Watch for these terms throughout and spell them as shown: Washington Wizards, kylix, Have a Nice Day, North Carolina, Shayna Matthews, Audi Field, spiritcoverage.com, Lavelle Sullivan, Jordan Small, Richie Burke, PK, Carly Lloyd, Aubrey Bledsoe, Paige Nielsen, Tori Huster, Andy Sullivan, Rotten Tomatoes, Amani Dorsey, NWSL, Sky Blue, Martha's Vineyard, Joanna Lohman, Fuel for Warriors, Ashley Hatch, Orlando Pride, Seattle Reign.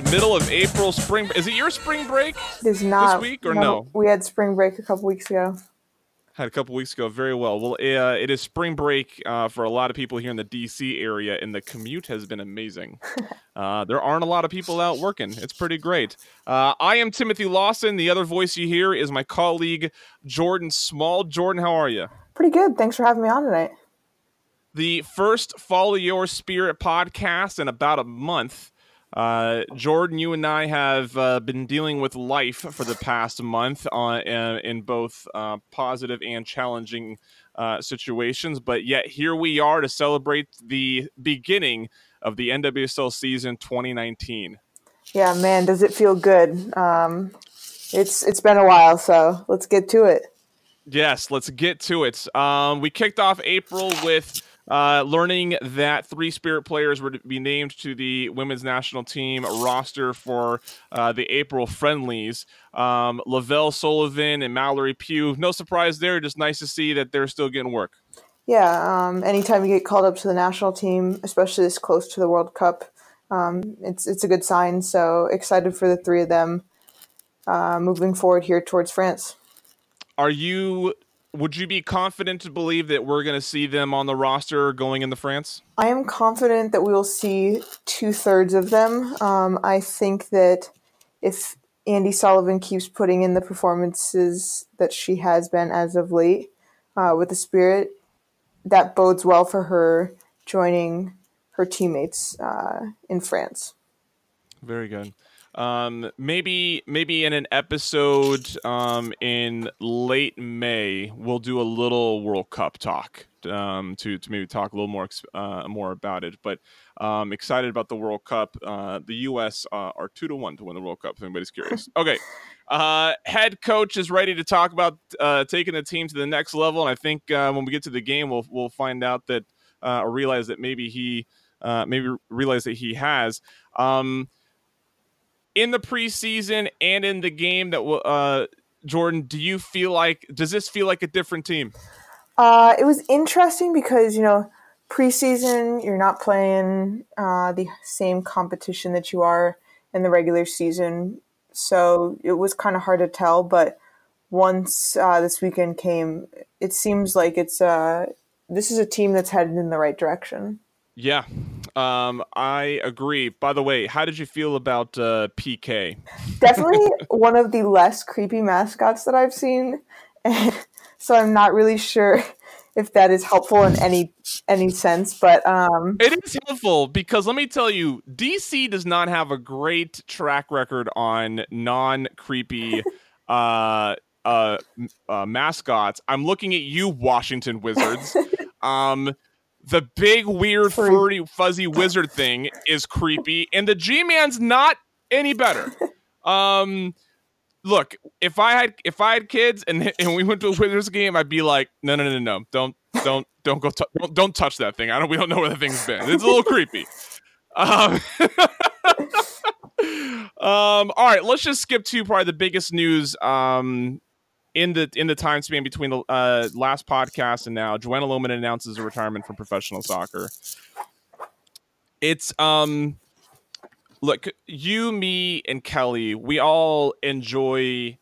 right, middle of April, spring. Is it your spring break? It is not. This week or no? We had spring break a couple weeks ago. Very well. Well, it is spring break for a lot of people here in the D.C. area, and the commute has been amazing. There aren't a lot of people out working. It's pretty great. I am Timothy Lawson. The other voice you hear is my colleague, Jordan Small. Jordan, how are you? Pretty good. Thanks for having me on tonight. The first Follow Your Spirit podcast in about a month. Jordan, you and I have been dealing with life for the past month in both positive and challenging situations, but yet here we are to celebrate the beginning of the NWSL season 2019. Yeah, man, does it feel good? It's been a while, so let's get to it. Yes, let's get to it. We kicked off April with learning that three Spirit players were to be named to the women's national team roster for the April friendlies. Lavelle Sullivan and Mallory Pugh, no surprise there, just nice to see that they're still getting work. Yeah, anytime you get called up to the national team, especially this close to the World Cup, it's a good sign. So excited for the three of them moving forward here towards France. Would you be confident to believe that we're going to see them on the roster going into France? I am confident that we will see 2/3 of them. I think that if Andy Sullivan keeps putting in the performances that she has been as of late with the Spirit, that bodes well for her joining her teammates in France. Very good. Maybe in an episode in late May we'll do a little World Cup talk to maybe talk a little more about it, but excited about the World Cup. The U.S. are 2-1 to win the World Cup if anybody's curious. Okay. Head coach is ready to talk about taking the team to the next level, and I think when we get to the game we'll find out that or realize that he has in the preseason and in the game that Jordan, does this feel like a different team? It was interesting because, preseason, you're not playing the same competition that you are in the regular season. So it was kind of hard to tell. But once this weekend came, it seems like this is a team that's headed in the right direction. Yeah. I agree. By the way, how did you feel about PK? Definitely one of the less creepy mascots that I've seen. So I'm not really sure if that is helpful in any sense, but it is helpful because let me tell you, DC does not have a great track record on non-creepy mascots. I'm looking at you, Washington Wizards. The big, weird, furry, fuzzy wizard thing is creepy, and the G-Man's not any better. Look, if I had kids and we went to a Wizards game, I'd be like, no, don't touch that thing. We don't know where that thing's been. It's a little creepy. All right, let's just skip to probably the biggest news. In the time span between the last podcast and now, Joanna Lohman announces her retirement from professional soccer. It's look, you, me, and Kelly, we all enjoy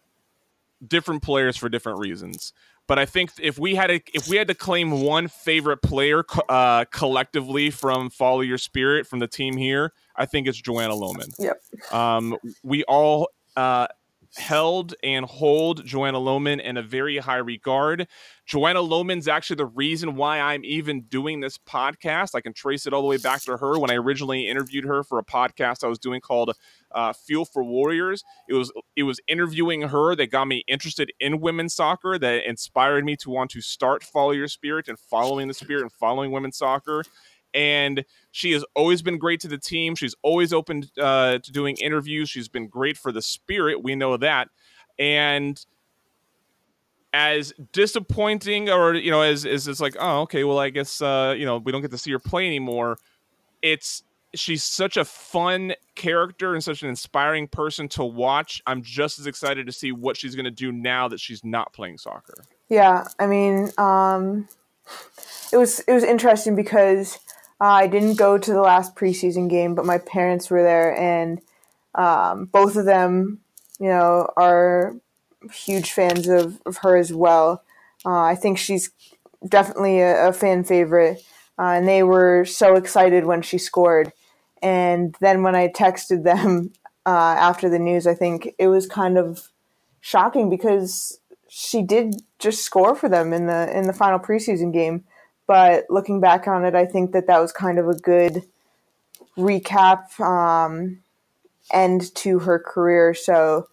different players for different reasons. But I think if we had to claim one favorite player collectively from Follow Your Spirit, from the team here, I think it's Joanna Lohman. Yep. We all held and hold Joanna Lohman in a very high regard. Joanna Lohman's actually the reason why I'm even doing this podcast. I can trace it all the way back to her when I originally interviewed her for a podcast I was doing called Fuel for Warriors. It was interviewing her that got me interested in women's soccer, that inspired me to want to start Follow Your Spirit and following the Spirit and following women's soccer. And she has always been great to the team. She's always open to doing interviews. She's been great for the Spirit. We know that. And as disappointing or, as it's like, oh, okay, well, I guess, we don't get to see her play anymore. She's such a fun character and such an inspiring person to watch. I'm just as excited to see what she's going to do now that she's not playing soccer. Yeah, I mean, it was interesting because I didn't go to the last preseason game, but my parents were there, and Both of them, you know, are huge fans of her as well. I think she's definitely a fan favorite, and they were so excited when she scored. And then when I texted them after the news, I think it was kind of shocking because she did just score for them in the final preseason game. But looking back on it, I think that was kind of a good recap end to her career. So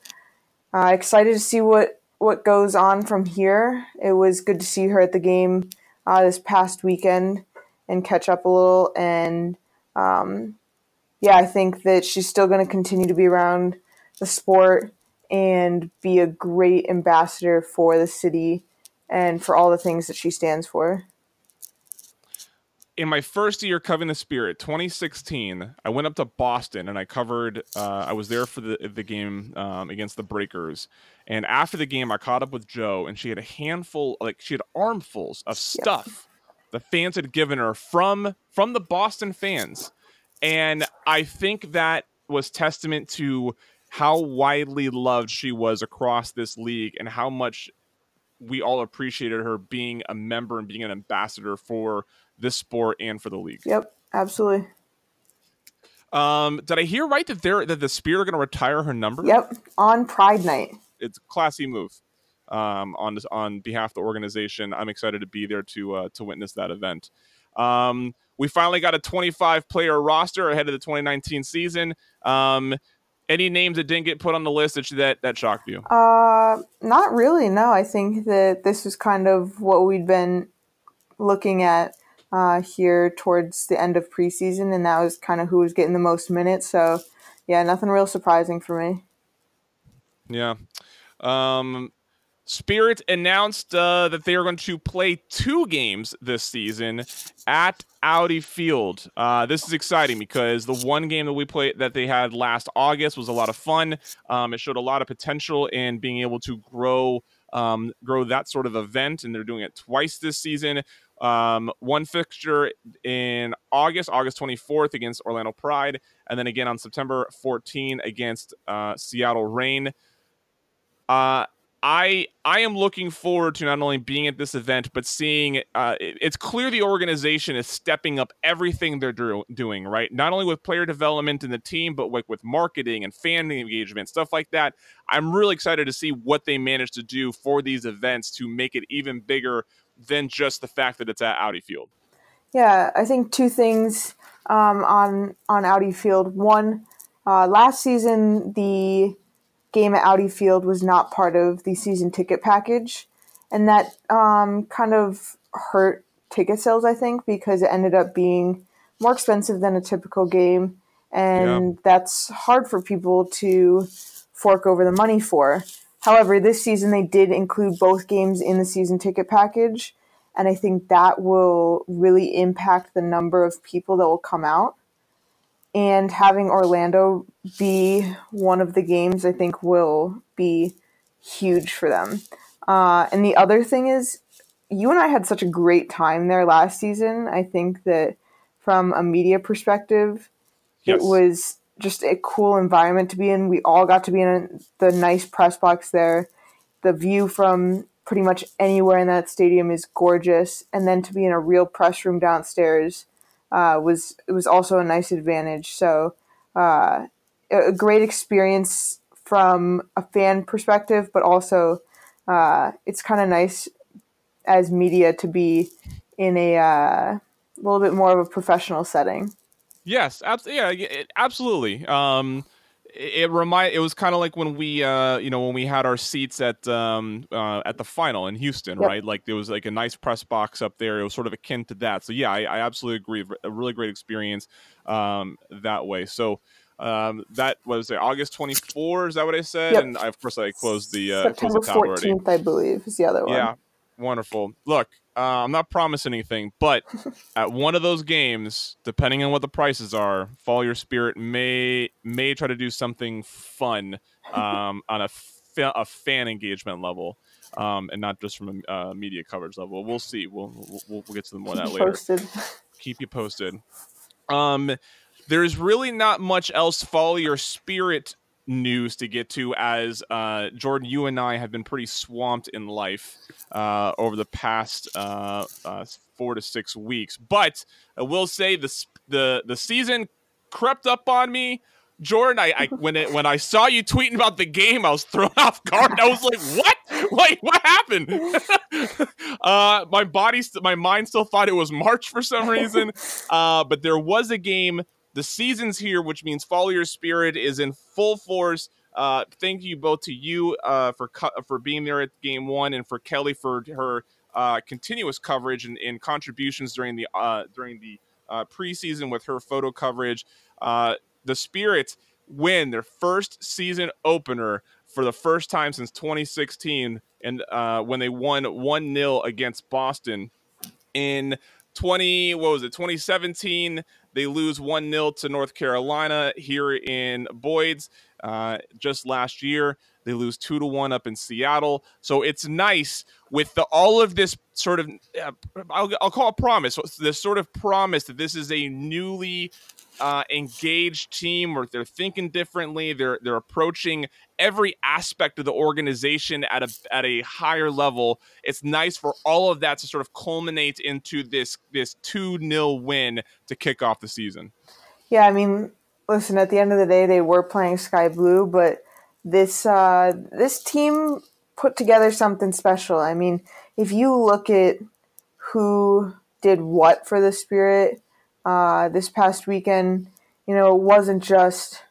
excited to see what goes on from here. It was good to see her at the game this past weekend and catch up a little. And I think that she's still going to continue to be around the sport and be a great ambassador for the city and for all the things that she stands for. In my first year covering the Spirit, 2016, I went up to Boston and I covered, I was there for the game against the Breakers. And after the game, I caught up with Jo, and she had armfuls of stuff the fans had given her from the Boston fans. And I think that was testament to how widely loved she was across this league and how much we all appreciated her being a member and being an ambassador for this sport and for the league. Yep, absolutely. Did I hear right that the Spirit are going to retire her number? Yep, on Pride Night. It's a classy move on behalf of the organization. I'm excited to be there to witness that event. We finally got a 25-player roster ahead of the 2019 season. Any names that didn't get put on the list that shocked you? Not really, no. I think that this is kind of what we'd been looking at here towards the end of preseason, and that was kind of who was getting the most minutes. So, yeah, nothing real surprising for me. Yeah. Spirit announced that they are going to play 2 games this season at Audi Field. This is exciting because the one game that we played that they had last August was a lot of fun. It showed a lot of potential in being able to grow that sort of event, and they're doing it twice this season. One fixture in August 24th against Orlando Pride, and then again on September 14 against Seattle Reign. I am looking forward to not only being at this event, but seeing it's clear the organization is stepping up everything they're doing, right? Not only with player development in the team, but with marketing and fan engagement, stuff like that. I'm really excited to see what they manage to do for these events to make it even bigger than just the fact that it's at Audi Field. Yeah, I think 2 things on Audi Field. One, last season, the game at Audi Field was not part of the season ticket package, and that kind of hurt ticket sales, I think, because it ended up being more expensive than a typical game, and that's hard for people to fork over the money for. However, this season they did include both games in the season ticket package, and I think that will really impact the number of people that will come out. And having Orlando be one of the games, I think, will be huge for them. And the other thing is, you and I had such a great time there last season. I think that from a media perspective, It was just a cool environment to be in. We all got to be in the nice press box there. The view from pretty much anywhere in that stadium is gorgeous. And then to be in a real press room downstairs was also a nice advantage. So a great experience from a fan perspective, but also it's kind of nice as media to be in a little bit more of a professional setting. Yes, absolutely. It was kind of like when we when we had our seats at the final in Houston, right? Like there was like a nice press box up there. It was sort of akin to that. So yeah, I absolutely agree. A really great experience that way. So that was August 24. Is that what I said? Yep. And of course I closed the September 14th, I believe, is the other one. Yeah, wonderful. Look, I'm not promising anything, but at one of those games, depending on what the prices are, Follow Your Spirit may try to do something fun on a fan engagement level, and not just from a media coverage level. We'll see. We'll get to more of that later. Keep you posted. There's really not much else Follow Your Spirit news to get to, as Jordan, you and I have been pretty swamped in life over the past 4 to 6 weeks. But I will say the season crept up on me, Jordan. When I saw you tweeting about the game, I was thrown off guard. I was like, what? Like, what happened? My mind still thought it was March for some reason. But there was a game. The season's here, which means Follow Your Spirit is in full force. Thank you both to you for being there at game one, and for Kelly for her continuous coverage and contributions during the preseason with her photo coverage. The Spirits win their first season opener for the first time since 2016, and when they won 1-0 against Boston in 2017. They lose 1-0 to North Carolina here in Boyd's just last year. They lose 2-1 up in Seattle. So it's nice with all of this sort of, I'll call it promise, this sort of promise that this is a newly engaged team where they're thinking differently. They're approaching every aspect of the organization at a higher level. It's nice for all of that to sort of culminate into this 2-0 win to kick off the season. Yeah, I mean, listen, at the end of the day, they were playing Sky Blue, but this team put together something special. I mean, if you look at who did what for the Spirit this past weekend, you know, it wasn't just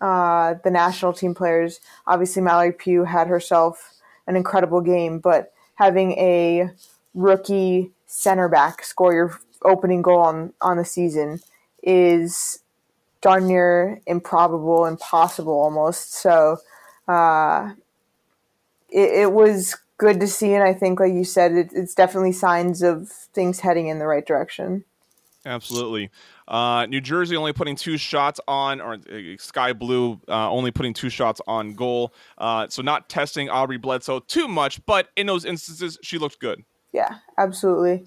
the national team players. Obviously, Mallory Pugh had herself an incredible game, but having a rookie center back score your opening goal on the season is darn near improbable, impossible almost. So it was good to see, and I think, like you said, it's definitely signs of things heading in the right direction. Absolutely. New Jersey only putting 2 shots on, or Sky Blue only putting 2 shots on goal. So not testing Aubrey Bledsoe too much, but in those instances, she looked good. Yeah, absolutely.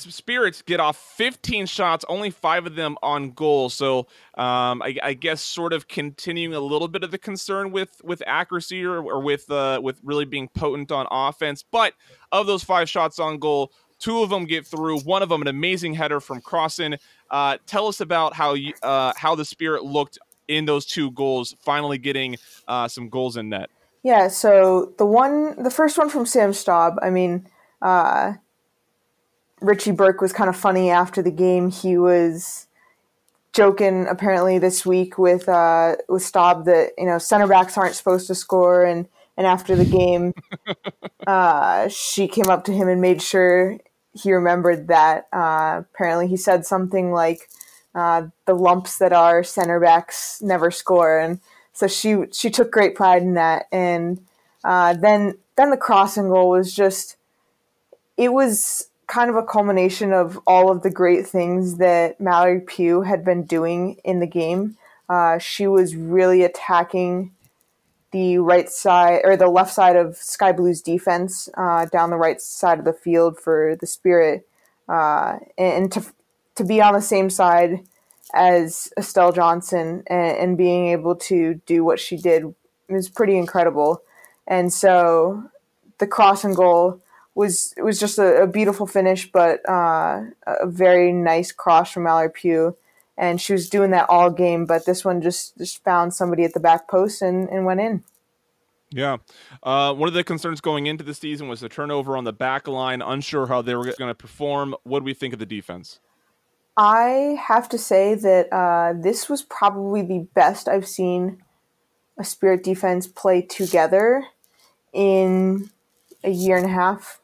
Spirits get off 15 shots, only 5 of them on goal. So I guess sort of continuing a little bit of the concern with accuracy or with really being potent on offense. But of those 5 shots on goal, 2 of them get through. One of them, an amazing header from Crossin. Tell us about how the Spirit looked in those 2 goals, finally getting some goals in net. Yeah, so the first one from Sam Staub. I mean, Richie Burke was kind of funny after the game. He was joking apparently this week with Staub that, you know, center backs aren't supposed to score, and after the game, she came up to him and made sure he remembered that. Apparently he said something like, the lumps that are center backs never score. And so she took great pride in that. And then the crossing goal was just – it was kind of a culmination of all of the great things that Mallory Pugh had been doing in the game. She was really attacking – the right side or the left side of Sky Blue's defense down the right side of the field for the Spirit, and to be on the same side as Estelle Johnson and being able to do what she did is pretty incredible. And so the cross and goal was just a beautiful finish, but a very nice cross from Mallory Pugh. And she was doing that all game, but this one just found somebody at the back post and went in. Yeah. One of the concerns going into the season was the turnover on the back line. Unsure how they were going to perform. What do we think of the defense? I have to say that this was probably the best I've seen a Spirit defense play together in a year and a half.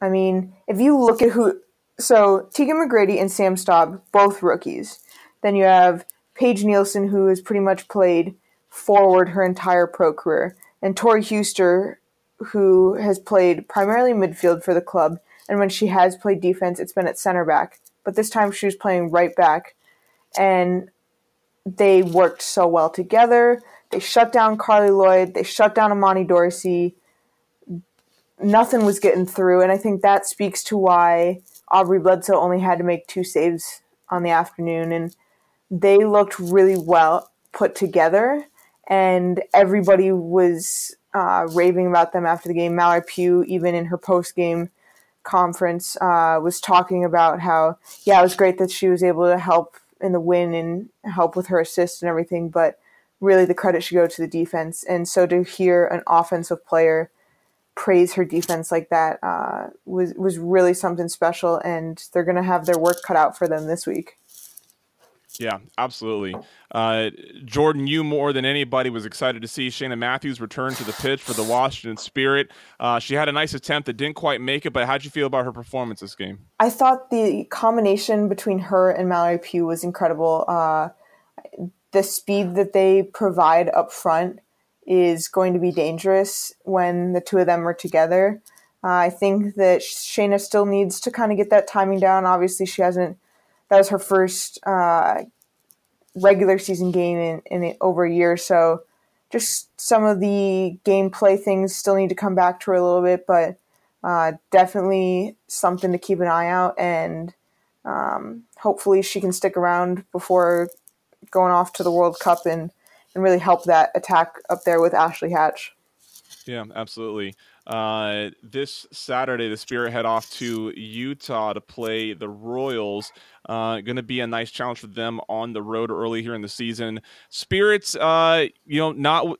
I mean, if you look at who... So Tegan McGrady and Sam Staub, both rookies. Then you have Paige Nielsen, who has pretty much played forward her entire pro career. And Tori Huster, who has played primarily midfield for the club. And when she has played defense, it's been at center back. But this time she was playing right back. And they worked so well together. They shut down Carly Lloyd. They shut down Amani Dorsey. Nothing was getting through. And I think that speaks to why Aubrey Bledsoe only had to make 2 saves on the afternoon, and they looked really well put together, and everybody was raving about them after the game. Mallory Pugh, even in her post-game conference, was talking about how, it was great that she was able to help in the win and help with her assists and everything, but really the credit should go to the defense. And so to hear an offensive player praise her defense like that was really something special, and they're going to have their work cut out for them this week. Yeah, absolutely. Jordan, you more than anybody was excited to see Shayna Matthews return to the pitch for the Washington Spirit. She had a nice attempt that didn't quite make it, but how'd you feel about her performance this game? I thought the combination between her and Mallory Pugh was incredible. The speed that they provide up front is going to be dangerous when the two of them are together. I think that Shayna still needs to kind of get that timing down. Obviously, she hasn't. That was her first regular season game in over a year. So just some of the gameplay things still need to come back to her a little bit, but definitely something to keep an eye out. And hopefully she can stick around before going off to the World Cup and really help that attack up there with Ashley Hatch. Yeah, absolutely. This Saturday, the Spirit head off to Utah to play the Royals. Going to be a nice challenge for them on the road early here in the season. Spirits, not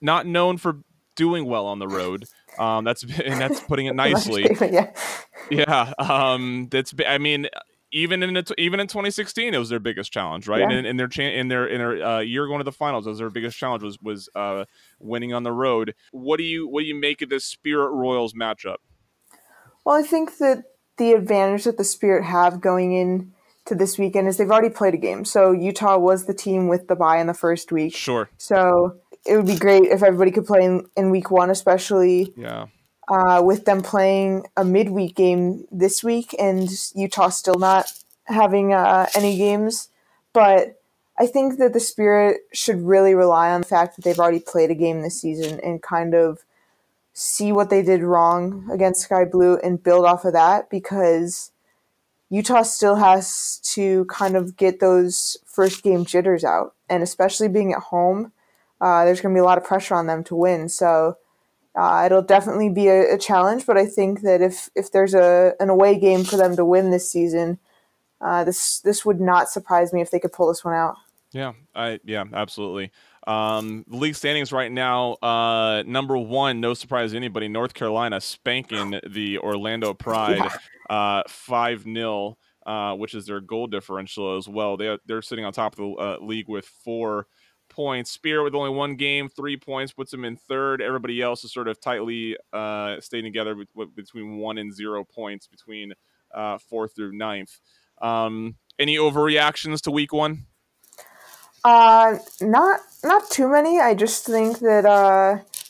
known for doing well on the road. That's putting it nicely. Yeah. Even in 2016, it was their biggest challenge, right? Yeah. In their year going to the finals, that was their biggest challenge was winning on the road. What do you make of this Spirit Royals matchup? Well, I think that the advantage that the Spirit have going in to this weekend is they've already played a game. So Utah was the team with the bye in the first week. Sure. So it would be great if everybody could play in week one, especially. Yeah. With them playing a midweek game this week and Utah still not having any games. But I think that the Spirit should really rely on the fact that they've already played a game this season and kind of see what they did wrong against Sky Blue and build off of that, because Utah still has to kind of get those first game jitters out. And especially being at home, there's going to be a lot of pressure on them to win. So it'll definitely be a challenge, but I think that if there's an away game for them to win this season, this would not surprise me if they could pull this one out. Yeah, absolutely. League standings right now, number one, no surprise to anybody, North Carolina spanking the Orlando Pride 5-0, which is their goal differential as well. They're sitting on top of the league with 4 points. Spirit with only one game, 3 points, puts them in third. Everybody else is sort of tightly staying together between 1 and 0 points between fourth through ninth. Any overreactions to week one? Not too many. I just think that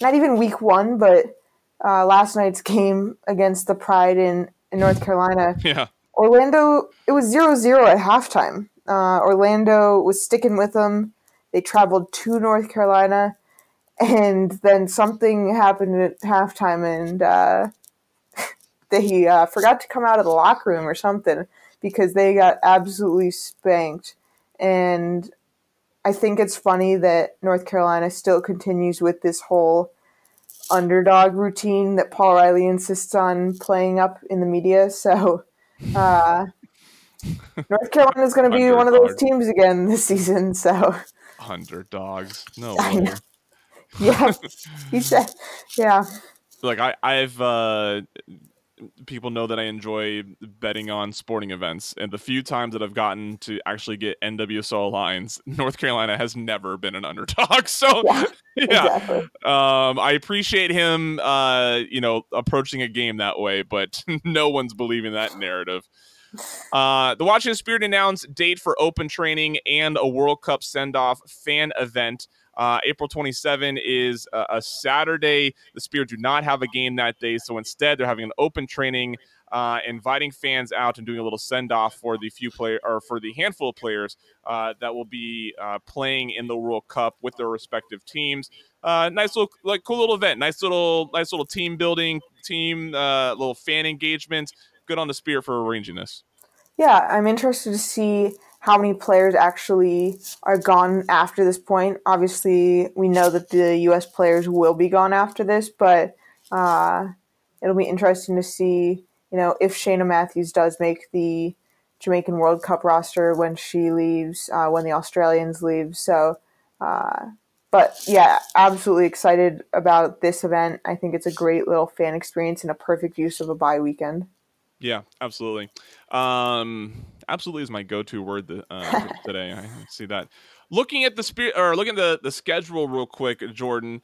not even week one, but last night's game against the Pride in North Carolina. Yeah. Orlando, it was 0-0 at halftime. Orlando was sticking with them. They traveled to North Carolina, and then something happened at halftime, and they forgot to come out of the locker room or something, because they got absolutely spanked. And I think it's funny that North Carolina still continues with this whole underdog routine that Paul Riley insists on playing up in the media. So North Carolina is going to be one of those teams again this season, so... Underdogs, no way. Yeah, you said, yeah. Like I've people know that I enjoy betting on sporting events, and the few times that I've gotten to actually get NWSL lines, North Carolina has never been an underdog. So yeah. Exactly. I appreciate him, approaching a game that way, but no one's believing that narrative. The Washington Spirit announced date for open training and a World Cup send-off fan event. April 27 is a Saturday. The Spirit do not have a game that day, so instead they're having an open training, inviting fans out and doing a little send-off for the handful of players that will be playing in the World Cup with their respective teams. Cool little event. Nice little team building, little fan engagement. Good on the Spirit for arranging this. Yeah, I'm interested to see how many players actually are gone after this point. Obviously, we know that the U.S. players will be gone after this, but it'll be interesting to see, you know, if Shayna Matthews does make the Jamaican World Cup roster when she leaves, when the Australians leave. So, but yeah, absolutely excited about this event. I think it's a great little fan experience and a perfect use of a bye weekend. Yeah, absolutely. Absolutely is my go-to word today. I see that. Looking at the looking at the schedule real quick, Jordan.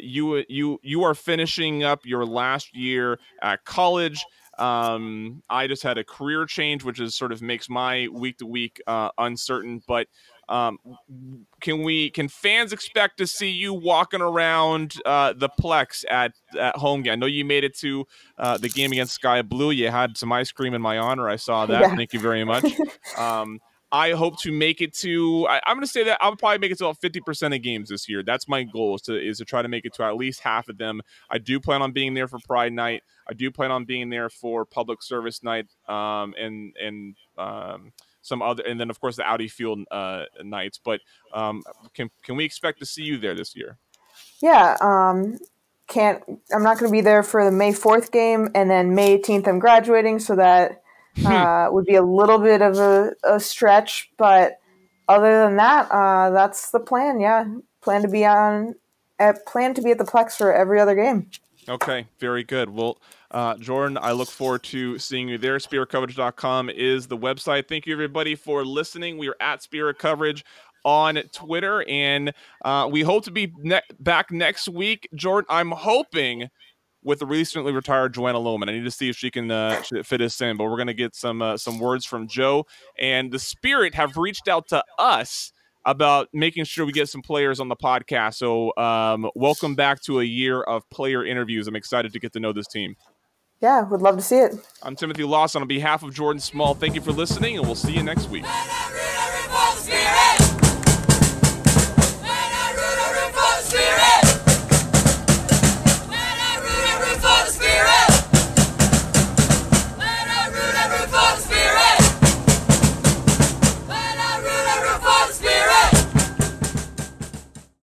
You are finishing up your last year at college. I just had a career change, which is sort of makes my week to week uncertain. But can fans expect to see you walking around the Plex at home game? I know you made it to the game against Sky Blue. You had some ice cream in my honor. I saw that. Yeah. Thank you very much. I hope to make it to. I'm going to say that I'll probably make it to about 50% of games this year. That's my goal is to try to make it to at least half of them. I do plan on being there for Pride Night. I do plan on being there for Public Service Night. Some other, and then of course the Audi Field nights. But can we expect to see you there this year? Yeah, I'm not going to be there for the May 4th game, and then May 18th I'm graduating, so that would be a little bit of a stretch. But other than that, that's the plan. Yeah, plan to be at the Plex for every other game. Okay, very good. Well, Jordan, I look forward to seeing you there. Spiritcoverage.com is the website. Thank you, everybody, for listening. We are at Spirit Coverage on Twitter, and we hope to be back next week. Jordan, I'm hoping with the recently retired Joanna Lohman. I need to see if she can fit us in, but we're going to get some words from Joe. And the Spirit have reached out to us about making sure we get some players on the podcast. So welcome back to a year of player interviews. I'm excited to get to know this team. Yeah, would love to see it. I'm Timothy Lawson. On behalf of Jordan Small, thank you for listening, and we'll see you next week.